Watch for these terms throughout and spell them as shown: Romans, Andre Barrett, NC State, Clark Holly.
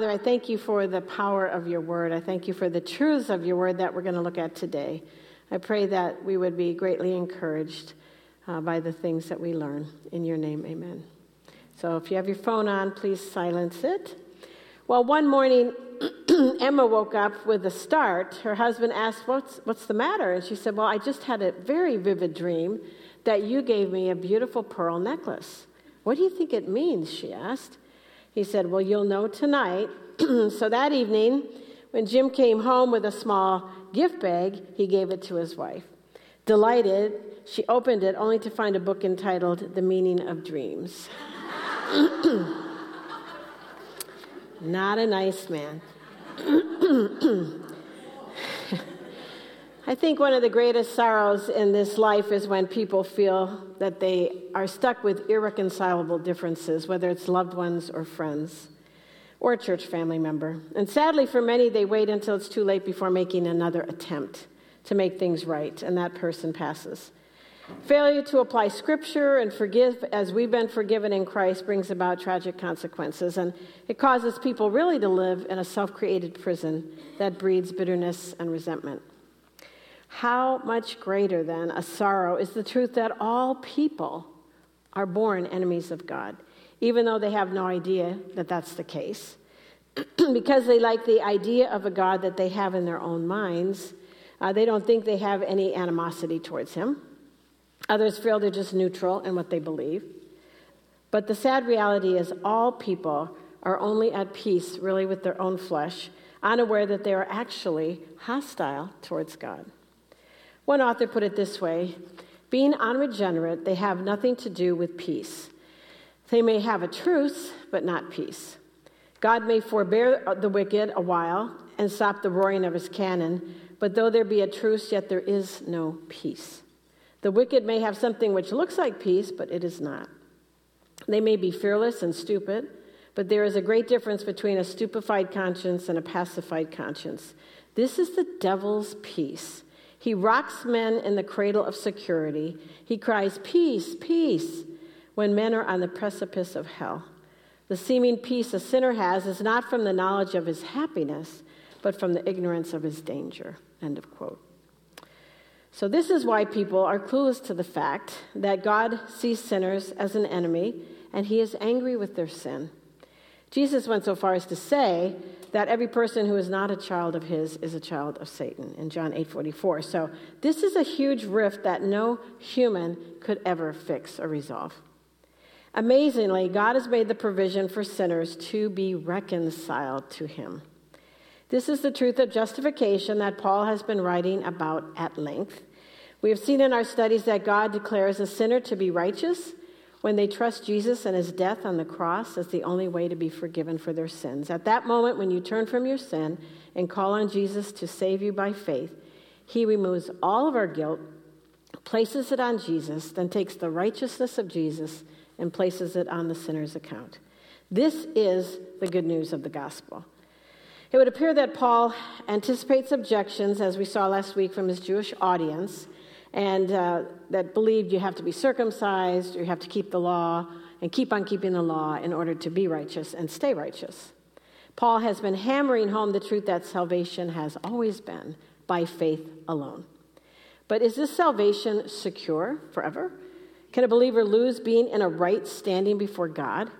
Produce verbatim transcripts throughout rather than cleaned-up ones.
Father, I thank you for the power of your word. I thank you for the truths of your word that we're going to look at today. I pray that we would be greatly encouraged uh, by the things that we learn. In your name, amen. So if you have your phone on, please silence it. Well, one morning, Emma woke up with a start. Her husband asked, what's, what's the matter? And she said, well, I just had a very vivid dream that you gave me a beautiful pearl necklace. What do you think it means? She asked. He said, well, you'll know tonight. So that evening, when Jim came home with a small gift bag, he gave it to his wife. Delighted, she opened it only to find a book entitled The Meaning of Dreams. Not a nice man. I think one of the greatest sorrows in this life is when people feel that they are stuck with irreconcilable differences, whether it's loved ones or friends or a church family member. And sadly, for many, they wait until it's too late before making another attempt to make things right, and that person passes. Failure to apply Scripture and forgive as we've been forgiven in Christ brings about tragic consequences, and it causes people really to live in a self-created prison that breeds bitterness and resentment. How much greater then a sorrow is the truth that all people are born enemies of God, even though they have no idea that that's the case, because they like the idea of a God that they have in their own minds. Uh, they don't think they have any animosity towards him. Others feel they're just neutral in what they believe. But the sad reality is all people are only at peace, really, with their own flesh, unaware that they are actually hostile towards God. One author put it this way: being unregenerate, they have nothing to do with peace. They may have a truce, but not peace. God may forbear the wicked a while and stop the roaring of his cannon, but though there be a truce, yet there is no peace. The wicked may have something which looks like peace, but it is not. They may be fearless and stupid, but there is a great difference between a stupefied conscience and a pacified conscience. This is the devil's peace. He rocks men in the cradle of security. He cries, peace, peace, when men are on the precipice of hell. The seeming peace a sinner has is not from the knowledge of his happiness, but from the ignorance of his danger. End of quote. So this is why people are clueless to the fact that God sees sinners as an enemy, and he is angry with their sin. Jesus went so far as to say that every person who is not a child of his is a child of Satan, in John eight forty-four. So this is a huge rift that no human could ever fix or resolve. Amazingly, God has made the provision for sinners to be reconciled to him. This is the truth of justification that Paul has been writing about at length. We have seen in our studies that God declares a sinner to be righteous when they trust Jesus and his death on the cross as the only way to be forgiven for their sins. At that moment, when you turn from your sin and call on Jesus to save you by faith, he removes all of our guilt, places it on Jesus, then takes the righteousness of Jesus and places it on the sinner's account. This is the good news of the gospel. It would appear that Paul anticipates objections, as we saw last week, from his Jewish audience, and uh, that believed you have to be circumcised, you have to keep the law, and keep on keeping the law in order to be righteous and stay righteous. Paul has been hammering home the truth that salvation has always been by faith alone. But is this salvation secure forever? Can a believer lose being in a right standing before God?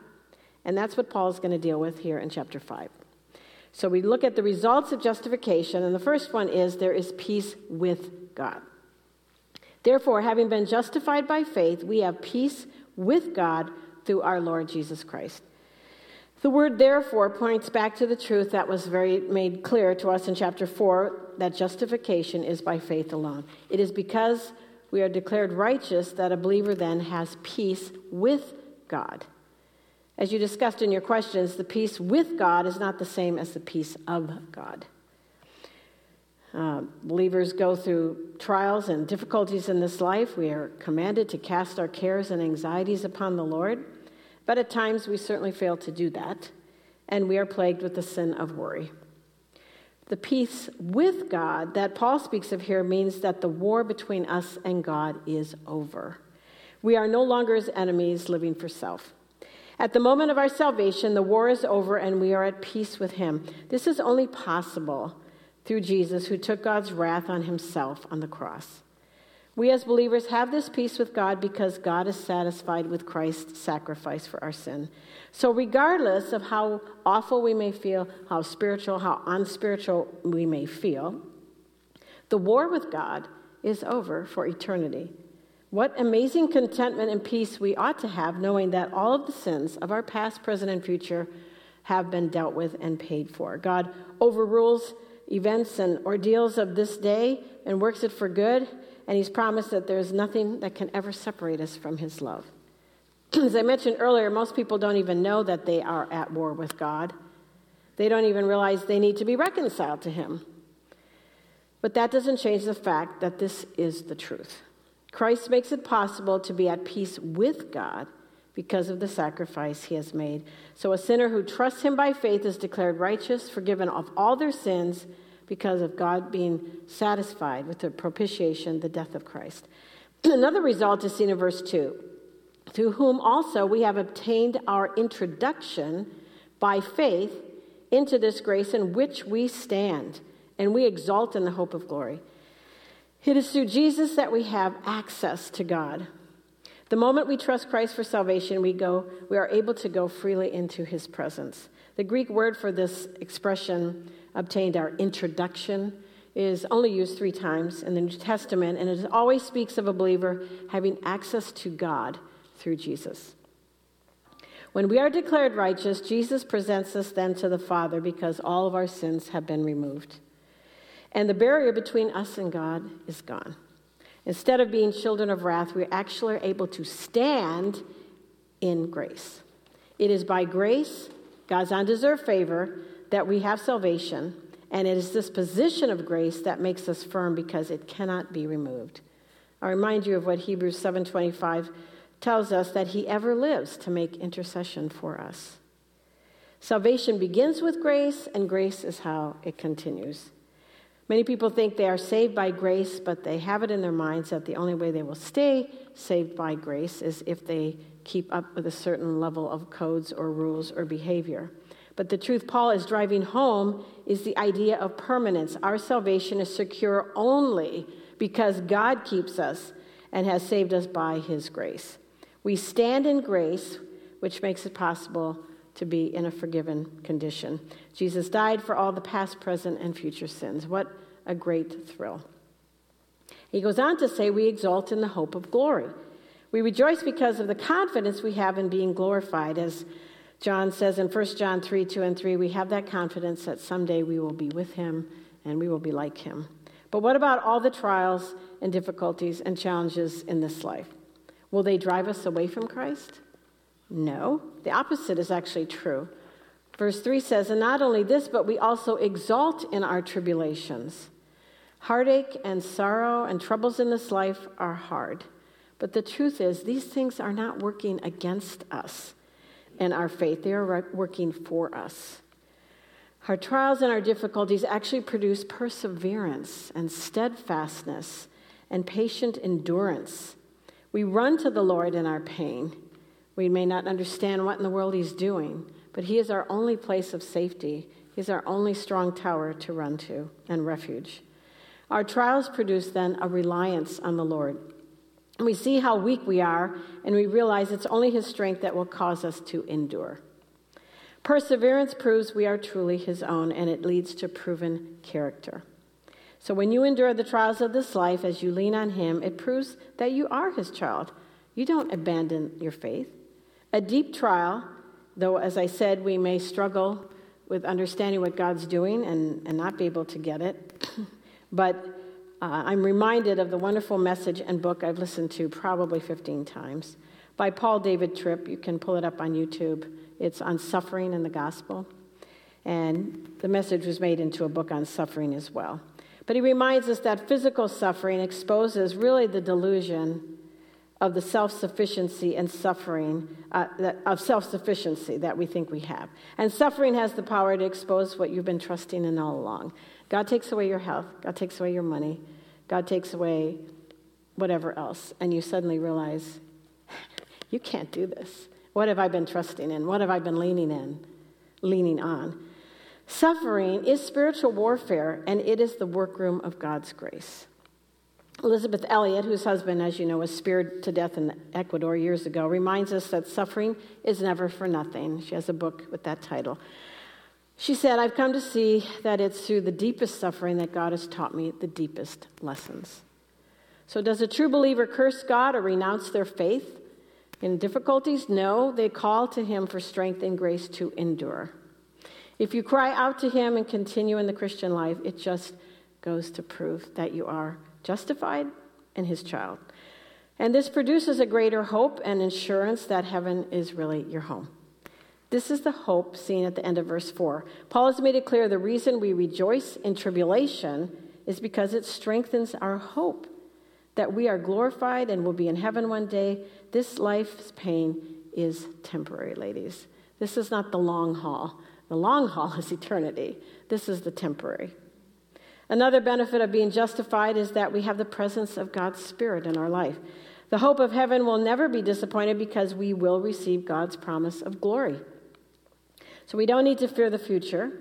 And that's what Paul is going to deal with here in chapter five. So we look at the results of justification, and the first one is there is peace with God. Therefore, having been justified by faith, we have peace with God through our Lord Jesus Christ. The word therefore points back to the truth that was very made clear to us in chapter four, that justification is by faith alone. It is because we are declared righteous that a believer then has peace with God. As you discussed in your questions, the peace with God is not the same as the peace of God. Uh, believers go through trials and difficulties in this life. We are commanded to cast our cares and anxieties upon the Lord, but at times we certainly fail to do that, and we are plagued with the sin of worry. The peace with God that Paul speaks of here means that the war between us and God is over. We are no longer his enemies living for self. At the moment of our salvation, the war is over and we are at peace with him. This is only possible through Jesus, who took God's wrath on himself on the cross. We as believers have this peace with God because God is satisfied with Christ's sacrifice for our sin. So regardless of how awful we may feel, how spiritual, how unspiritual we may feel, the war with God is over for eternity. What amazing contentment and peace we ought to have, knowing that all of the sins of our past, present, and future have been dealt with and paid for. God overrules events and ordeals of this day and works it for good, and he's promised that there's nothing that can ever separate us from his love. As I mentioned earlier, most people don't even know that they are at war with God. They don't even realize they need to be reconciled to him. But that doesn't change the fact that this is the truth. Christ makes it possible to be at peace with God because of the sacrifice he has made. So a sinner who trusts him by faith is declared righteous, forgiven of all their sins because of God being satisfied with the propitiation, the death of Christ. Another result is seen in verse two. Through whom also we have obtained our introduction by faith into this grace in which we stand, and we exalt in the hope of glory. It is through Jesus that we have access to God. The moment we trust Christ for salvation, we go, we are able to go freely into his presence. The Greek word for this expression, obtained our introduction, is only used three times in the New Testament, and it always speaks of a believer having access to God through Jesus. When we are declared righteous, Jesus presents us then to the Father because all of our sins have been removed. And the barrier between us and God is gone. Instead of being children of wrath, we actually are able to stand in grace. It is by grace, God's undeserved favor, that we have salvation. And it is this position of grace that makes us firm because it cannot be removed. I remind you of what Hebrews seven twenty-five tells us, that he ever lives to make intercession for us. Salvation begins with grace, and grace is how it continues. Many people think they are saved by grace, but they have it in their minds that the only way they will stay saved by grace is if they keep up with a certain level of codes or rules or behavior. But the truth Paul is driving home is the idea of permanence. Our salvation is secure only because God keeps us and has saved us by his grace. We stand in grace, which makes it possible to be in a forgiven condition. Jesus died for all the past, present, and future sins. What a great thrill. He goes on to say, we exult in the hope of glory. We rejoice because of the confidence we have in being glorified. As John says in First John three, two, and three, we have that confidence that someday we will be with him and we will be like him. But what about all the trials and difficulties and challenges in this life? Will they drive us away from Christ? No, the opposite is actually true. Verse three says, and not only this, but we also exalt in our tribulations. Heartache and sorrow and troubles in this life are hard. But the truth is, these things are not working against us and our faith. They are working for us. Our trials and our difficulties actually produce perseverance and steadfastness and patient endurance. We run to the Lord in our pain. We may not understand what in the world he's doing, but he is our only place of safety. He's our only strong tower to run to and refuge. Our trials produce then a reliance on the Lord. And we see how weak we are, and we realize it's only his strength that will cause us to endure. Perseverance proves we are truly his own, and it leads to proven character. So when you endure the trials of this life as you lean on him, it proves that you are his child. You don't abandon your faith. A deep trial, though, as I said, we may struggle with understanding what God's doing and, and not be able to get it. But uh, I'm reminded of the wonderful message and book I've listened to probably fifteen times by Paul David Tripp. You can pull it up on YouTube. It's on suffering and the gospel. And the message was made into a book on suffering as well. But he reminds us that physical suffering exposes really the delusion of the self-sufficiency and suffering, uh, that, of self-sufficiency that we think we have. And suffering has the power to expose what you've been trusting in all along. God takes away your health. God takes away your money. God takes away whatever else. And you suddenly realize, you can't do this. What have I been trusting in? What have I been leaning in, leaning on? Suffering is spiritual warfare, and it is the workroom of God's grace. Elizabeth Elliot, whose husband, as you know, was speared to death in Ecuador years ago, reminds us that suffering is never for nothing. She has a book with that title. She said, I've come to see that it's through the deepest suffering that God has taught me the deepest lessons. So does a true believer curse God or renounce their faith in difficulties? No, they call to him for strength and grace to endure. If you cry out to him and continue in the Christian life, it just goes to prove that you are justified and his child. And this produces a greater hope and assurance that heaven is really your home. This is the hope seen at the end of verse four. Paul has made it clear the reason we rejoice in tribulation is because it strengthens our hope that we are glorified and will be in heaven one day. This life's pain is temporary, ladies. This is not the long haul. The long haul is eternity. This is the temporary. Another benefit of being justified is that we have the presence of God's Spirit in our life. The hope of heaven will never be disappointed because we will receive God's promise of glory. So we don't need to fear the future.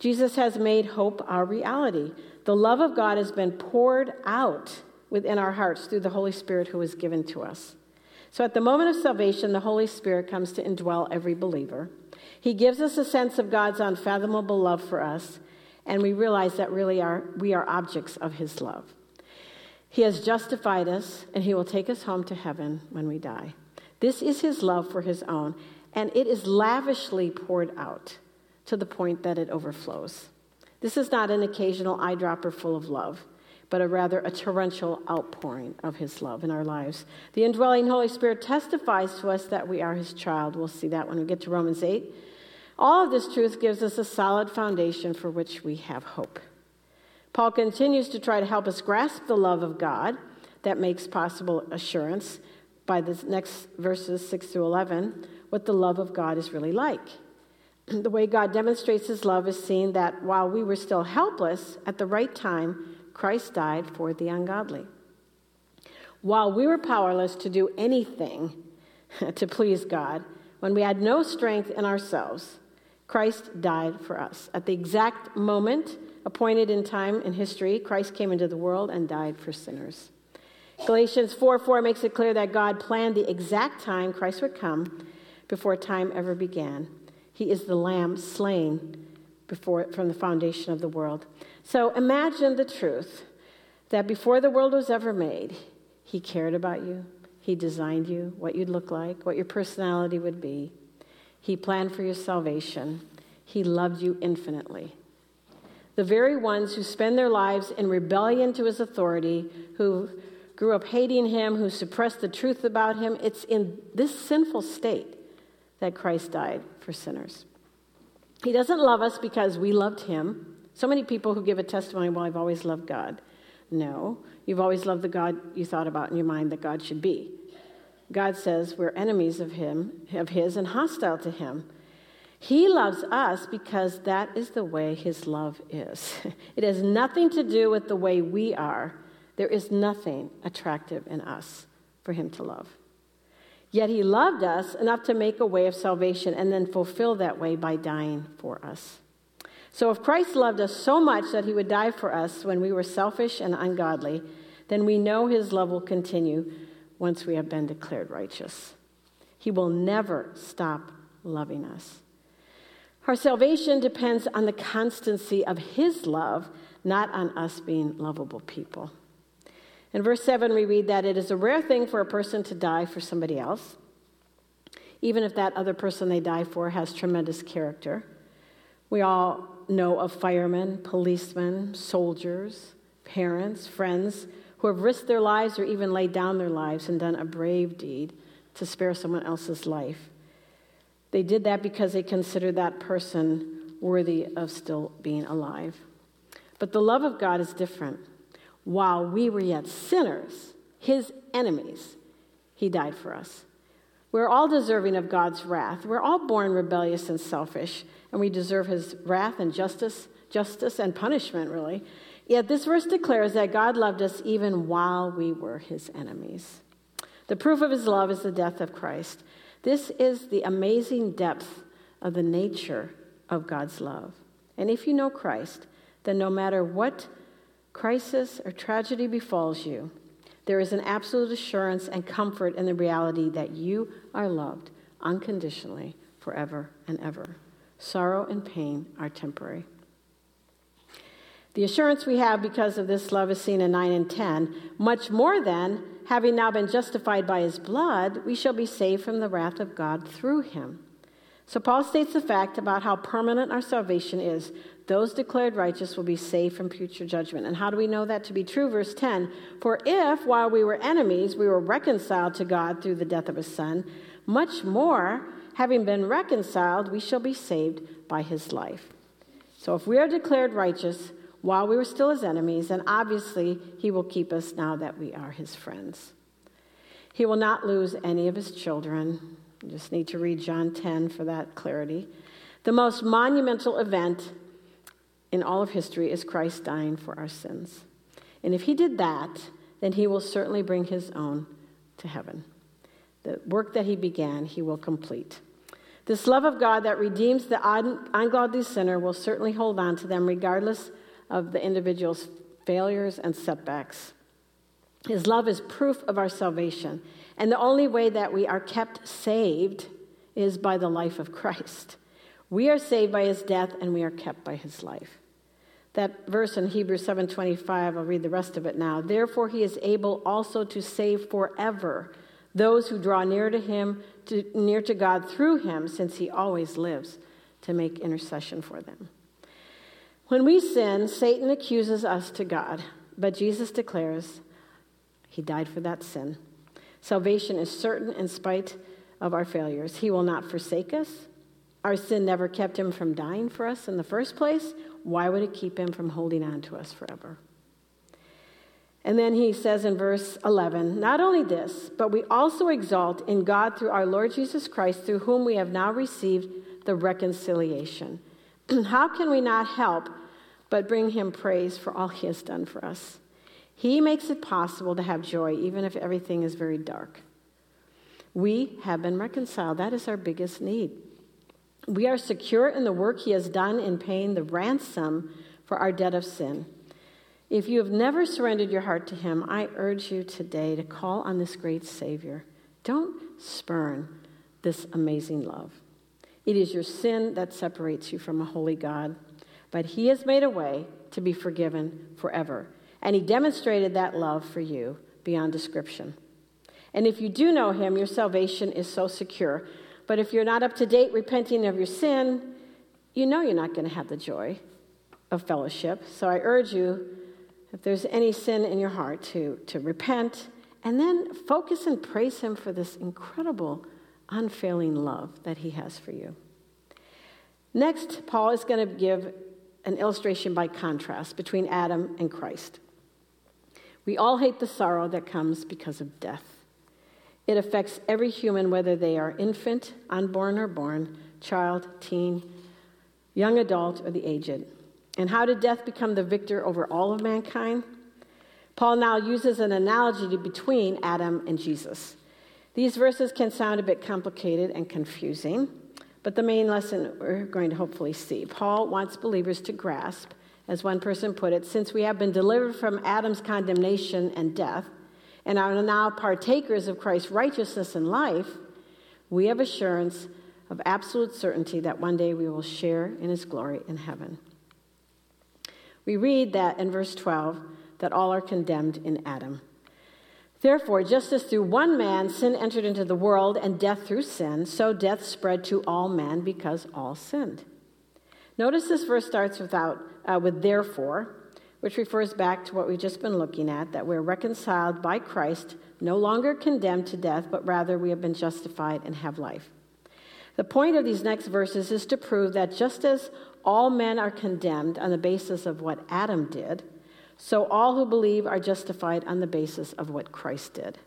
Jesus has made hope our reality. The love of God has been poured out within our hearts through the Holy Spirit who is given to us. So at the moment of salvation, the Holy Spirit comes to indwell every believer. He gives us a sense of God's unfathomable love for us, and we realize that really are, we are objects of his love. He has justified us, and he will take us home to heaven when we die. This is his love for his own, and it is lavishly poured out to the point that it overflows. This is not an occasional eyedropper full of love, but a rather a torrential outpouring of his love in our lives. The indwelling Holy Spirit testifies to us that we are his child. We'll see that when we get to Romans eight. All of this truth gives us a solid foundation for which we have hope. Paul continues to try to help us grasp the love of God that makes possible assurance by the next verses six through eleven. What the love of God is really like. The way God demonstrates his love is seen that while we were still helpless, at the right time, Christ died for the ungodly. While we were powerless to do anything to please God, when we had no strength in ourselves, Christ died for us. At the exact moment appointed in time in history, Christ came into the world and died for sinners. Galatians four four makes it clear that God planned the exact time Christ would come before time ever began. He is the lamb slain before from the foundation of the world. So imagine the truth that before the world was ever made, he cared about you. He designed you, what you'd look like, what your personality would be. He planned for your salvation. He loved you infinitely. The very ones who spend their lives in rebellion to his authority, who grew up hating him, who suppressed the truth about him, it's in this sinful state that Christ died for sinners. He doesn't love us because we loved him. So many people who give a testimony, well, I've always loved God. No, you've always loved the God you thought about in your mind that God should be. God says we're enemies of him, of his, and hostile to him. He loves us because that is the way his love is. It has nothing to do with the way we are. There is nothing attractive in us for him to love. Yet he loved us enough to make a way of salvation and then fulfill that way by dying for us. So if Christ loved us so much that he would die for us when we were selfish and ungodly, then we know his love will continue once we have been declared righteous. He will never stop loving us. Our salvation depends on the constancy of his love, not on us being lovable people. In verse seven, we read that it is a rare thing for a person to die for somebody else, even if that other person they die for has tremendous character. We all know of firemen, policemen, soldiers, parents, friends who have risked their lives or even laid down their lives and done a brave deed to spare someone else's life. They did that because they considered that person worthy of still being alive. But the love of God is different. While we were yet sinners, his enemies, he died for us. We're all deserving of God's wrath. We're all born rebellious and selfish, and we deserve his wrath and justice, justice and punishment, really. Yet this verse declares that God loved us even while we were his enemies. The proof of his love is the death of Christ. This is the amazing depth of the nature of God's love. And if you know Christ, then no matter what crisis or tragedy befalls you, there is an absolute assurance and comfort in the reality that you are loved unconditionally forever and ever. Sorrow and pain are temporary. The assurance we have because of this love is seen in nine and ten. Much more than, having now been justified by his blood, we shall be saved from the wrath of God through him. So Paul states the fact about how permanent our salvation is. Those declared righteous will be saved from future judgment. And how do we know that to be true? Verse ten, for if, while we were enemies, we were reconciled to God through the death of his Son, much more, having been reconciled, we shall be saved by his life. So if we are declared righteous while we were still his enemies, then obviously he will keep us now that we are his friends. He will not lose any of his children. You just need to read John ten for that clarity. The most monumental event in all of history is Christ dying for our sins. And if he did that, then he will certainly bring his own to heaven. The work that he began, he will complete. This love of God that redeems the ungodly sinner will certainly hold on to them regardless of the individual's failures and setbacks. His love is proof of our salvation. And the only way that we are kept saved is by the life of Christ. We are saved by his death, and we are kept by his life. That verse in Hebrews seven twenty-five, I'll read the rest of it now. Therefore he is able also to save forever those who draw near to him, to, near to God through him, since he always lives to make intercession for them. When we sin, Satan accuses us to God, but Jesus declares he died for that sin. Salvation is certain in spite of our failures. He will not forsake us. Our sin never kept him from dying for us in the first place. Why would it keep him from holding on to us forever? And then he says in verse eleven, not only this, but we also exalt in God through our Lord Jesus Christ, through whom we have now received the reconciliation. How can we not help but bring him praise for all he has done for us? He makes it possible to have joy, even if everything is very dark. We have been reconciled. That is our biggest need. We are secure in the work he has done in paying the ransom for our debt of sin. If you have never surrendered your heart to him, I urge you today to call on this great Savior. Don't spurn this amazing love. It is your sin that separates you from a holy God, but he has made a way to be forgiven forever, and he demonstrated that love for you beyond description. And if you do know him, your salvation is so secure. But if you're not up to date repenting of your sin, you know you're not going to have the joy of fellowship. So I urge you, if there's any sin in your heart, to, to repent, and then focus and praise him for this incredible unfailing love that he has for you. Next, Paul is going to give an illustration by contrast between Adam and Christ. We all hate the sorrow that comes because of death. It affects every human, whether they are infant, unborn or born, child, teen, young adult, or the aged. And how did death become the victor over all of mankind? Paul now uses an analogy between Adam and Jesus. These verses can sound a bit complicated and confusing, but the main lesson we're going to hopefully see. Paul wants believers to grasp, as one person put it, since we have been delivered from Adam's condemnation and death, and are now partakers of Christ's righteousness and life, we have assurance of absolute certainty that one day we will share in his glory in heaven. We read that in verse twelve, that all are condemned in Adam. Therefore, just as through one man sin entered into the world and death through sin, so death spread to all men because all sinned. Notice this verse starts without, uh, with therefore, which refers back to what we've just been looking at, that we're reconciled by Christ, no longer condemned to death, but rather we have been justified and have life. The point of these next verses is to prove that just as all men are condemned on the basis of what Adam did, so all who believe are justified on the basis of what Christ did.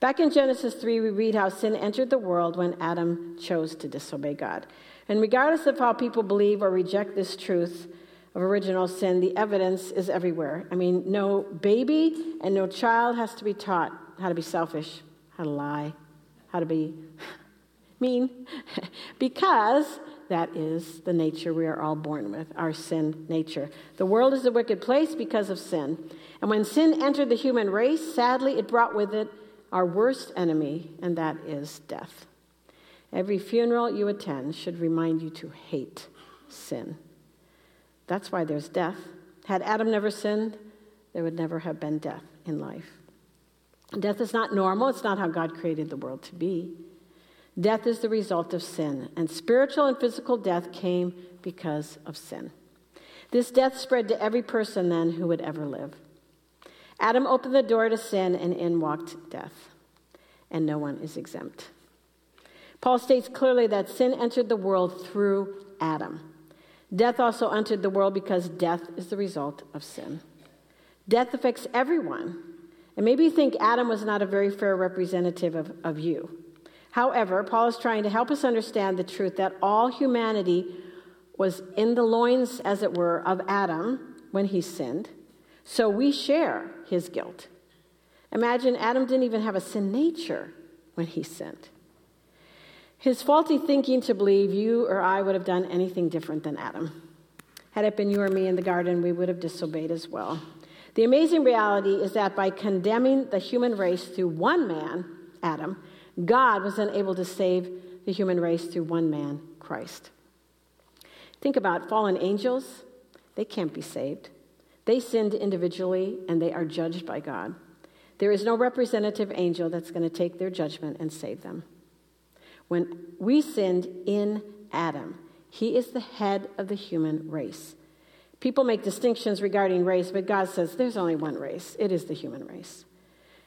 Back in Genesis three, we read how sin entered the world when Adam chose to disobey God. And regardless of how people believe or reject this truth of original sin, the evidence is everywhere. I mean, no baby and no child has to be taught how to be selfish, how to lie, how to be mean, because that is the nature we are all born with, our sin nature. The world is a wicked place because of sin. And when sin entered the human race, sadly, it brought with it our worst enemy, and that is death. Every funeral you attend should remind you to hate sin. That's why there's death. Had Adam never sinned, there would never have been death in life. Death is not normal. It's not how God created the world to be. Death is the result of sin, and spiritual and physical death came because of sin. This death spread to every person then who would ever live. Adam opened the door to sin, and in walked death, and no one is exempt. Paul states clearly that sin entered the world through Adam. Death also entered the world because death is the result of sin. Death affects everyone. And maybe you think Adam was not a very fair representative of, of you. However, Paul is trying to help us understand the truth that all humanity was in the loins, as it were, of Adam when he sinned. So we share his guilt. Imagine Adam didn't even have a sin nature when he sinned. His faulty thinking to believe you or I would have done anything different than Adam. Had it been you or me in the garden, we would have disobeyed as well. The amazing reality is that by condemning the human race through one man, Adam, God was unable to save the human race through one man, Christ. Think about fallen angels. They can't be saved. They sinned individually, and they are judged by God. There is no representative angel that's going to take their judgment and save them. When we sinned in Adam, he is the head of the human race. People make distinctions regarding race, but God says there's only one race. It is the human race.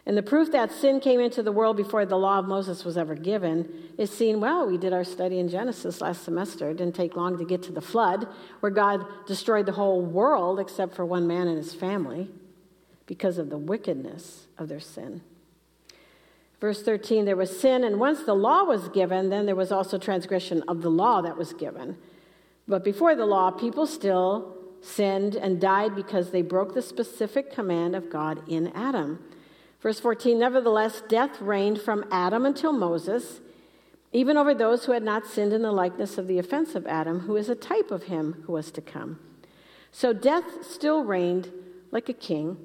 And the proof that sin came into the world before the law of Moses was ever given is seen, well, we did our study in Genesis last semester. It didn't take long to get to the flood, where God destroyed the whole world except for one man and his family because of the wickedness of their sin. Verse thirteen, there was sin, and once the law was given, then there was also transgression of the law that was given. But before the law, people still sinned and died because they broke the specific command of God in Adam. Verse fourteen, nevertheless, death reigned from Adam until Moses, even over those who had not sinned in the likeness of the offense of Adam, who is a type of him who was to come. So death still reigned like a king.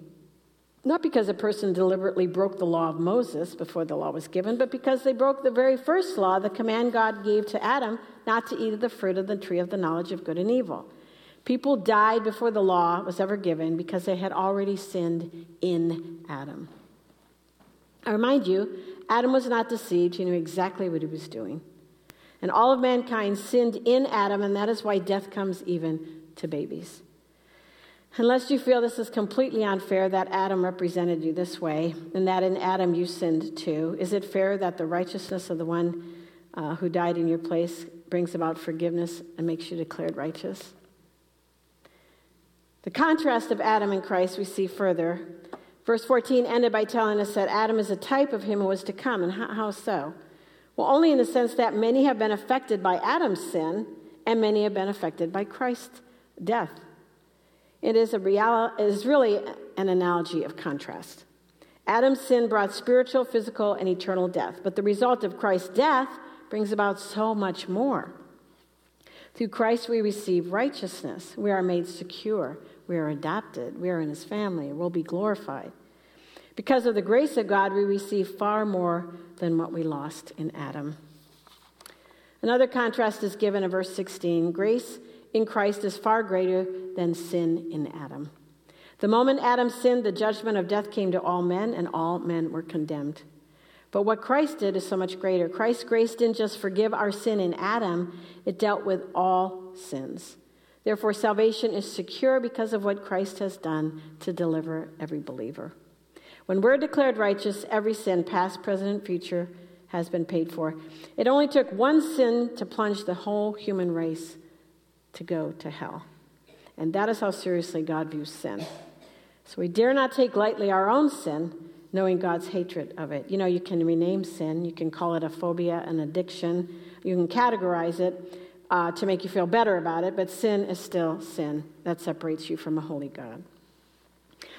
Not because a person deliberately broke the law of Moses before the law was given, but because they broke the very first law, the command God gave to Adam not to eat of the fruit of the tree of the knowledge of good and evil. People died before the law was ever given because they had already sinned in Adam. I remind you, Adam was not deceived. He knew exactly what he was doing. And all of mankind sinned in Adam, and that is why death comes even to babies. Unless you feel this is completely unfair that Adam represented you this way and that in Adam you sinned too, is it fair that the righteousness of the one uh, who died in your place brings about forgiveness and makes you declared righteous? The contrast of Adam and Christ we see further. Verse fourteen ended by telling us that Adam is a type of him who was to come. And how, how so? Well, only in the sense that many have been affected by Adam's sin and many have been affected by Christ's death. It is a real, it is really an analogy of contrast. Adam's sin brought spiritual, physical, and eternal death, but the result of Christ's death brings about so much more. Through Christ we receive righteousness. We are made secure. We are adopted. We are in his family. We'll be glorified. Because of the grace of God, we receive far more than what we lost in Adam. Another contrast is given in verse sixteen. Grace in Christ is far greater than sin in Adam. The moment Adam sinned, the judgment of death came to all men, and all men were condemned. But what Christ did is so much greater. Christ's grace didn't just forgive our sin in Adam, it dealt with all sins. Therefore, salvation is secure because of what Christ has done to deliver every believer. When we're declared righteous, every sin, past, present, future, has been paid for. It only took one sin to plunge the whole human race to go to hell. And that is how seriously God views sin. So we dare not take lightly our own sin, knowing God's hatred of it. You know, you can rename sin. You can call it a phobia, an addiction. You can categorize it uh, to make you feel better about it, but sin is still sin that separates you from a holy God.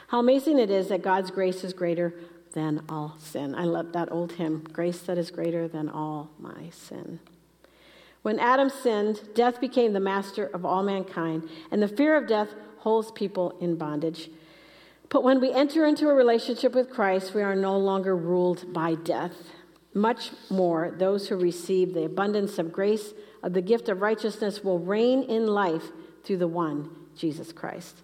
How amazing it is that God's grace is greater than all sin. I love that old hymn, grace that is greater than all my sin. When Adam sinned, death became the master of all mankind, and the fear of death holds people in bondage. But when we enter into a relationship with Christ, we are no longer ruled by death. Much more, those who receive the abundance of grace of the gift of righteousness will reign in life through the one, Jesus Christ.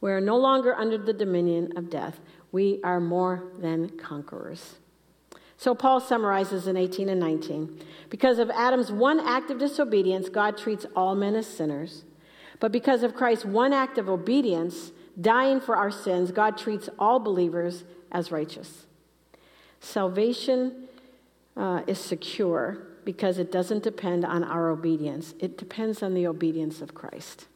We are no longer under the dominion of death. We are more than conquerors. So Paul summarizes in eighteen and nineteen, because of Adam's one act of disobedience, God treats all men as sinners. But because of Christ's one act of obedience, dying for our sins, God treats all believers as righteous. Salvation uh, is secure because it doesn't depend on our obedience. It depends on the obedience of Christ.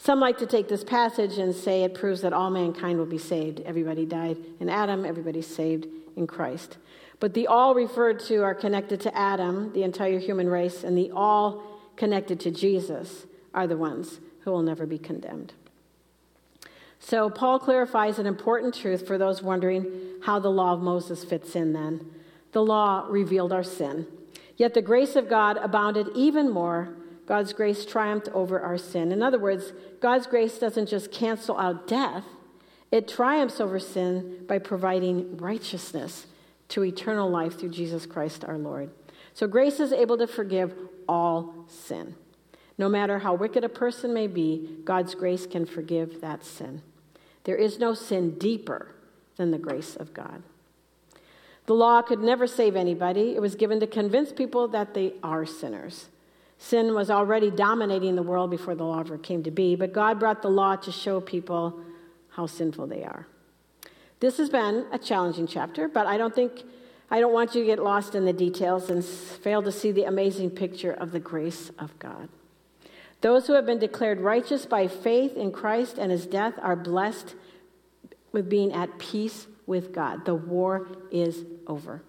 Some like to take this passage and say it proves that all mankind will be saved. Everybody died in Adam, everybody's saved in Christ. But the all referred to are connected to Adam, the entire human race, and the all connected to Jesus are the ones who will never be condemned. So Paul clarifies an important truth for those wondering how the law of Moses fits in then. The law revealed our sin. Yet the grace of God abounded even more. God's grace triumphed over our sin. In other words, God's grace doesn't just cancel out death. It triumphs over sin by providing righteousness to eternal life through Jesus Christ our Lord. So grace is able to forgive all sin. No matter how wicked a person may be, God's grace can forgive that sin. There is no sin deeper than the grace of God. The law could never save anybody. It was given to convince people that they are sinners. Sin was already dominating the world before the law ever came to be, but God brought the law to show people how sinful they are. This has been a challenging chapter, but I don't think I don't want you to get lost in the details and fail to see the amazing picture of the grace of God. Those who have been declared righteous by faith in Christ and his death are blessed with being at peace with God. The war is over.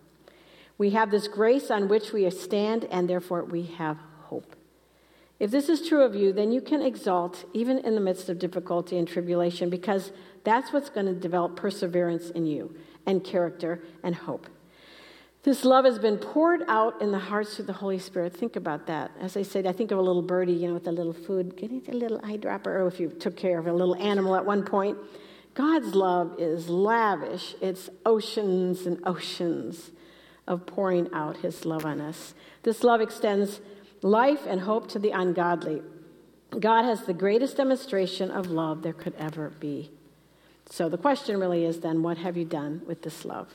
We have this grace on which we stand, and therefore we have hope. If this is true of you, then you can exult even in the midst of difficulty and tribulation, because that's what's going to develop perseverance in you, and character, and hope. This love has been poured out in the hearts through the Holy Spirit. Think about that. As I said, I think of a little birdie, you know, with a little food, getting a little eyedropper, or if you took care of a little animal at one point. God's love is lavish. It's oceans and oceans of pouring out his love on us. This love extends life and hope to the ungodly. God has the greatest demonstration of love there could ever be. So the question really is then, what have you done with this love?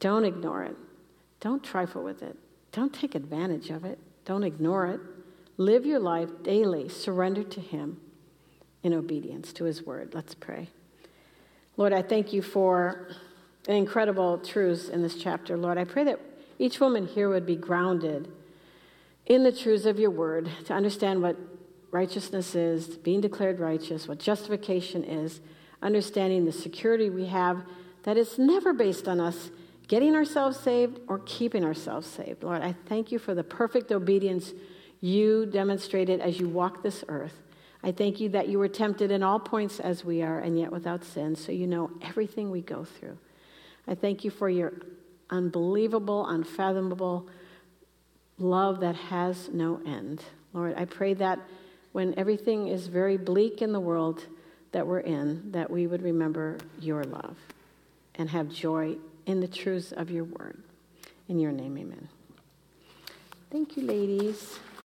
Don't ignore it. Don't trifle with it. Don't take advantage of it. Don't ignore it. Live your life daily, surrendered to him in obedience to his word. Let's pray. Lord, I thank you for incredible truths in this chapter. Lord, I pray that each woman here would be grounded in the truths of your word to understand what righteousness is, being declared righteous, what justification is, understanding the security we have, that it's never based on us getting ourselves saved or keeping ourselves saved. Lord, I thank you for the perfect obedience you demonstrated as you walked this earth. I thank you that you were tempted in all points as we are, and yet without sin, so you know everything we go through. I thank you for your unbelievable, unfathomable love that has no end. Lord, I pray that when everything is very bleak in the world that we're in, that we would remember your love and have joy in the truths of your word. In your name, amen. Thank you, ladies.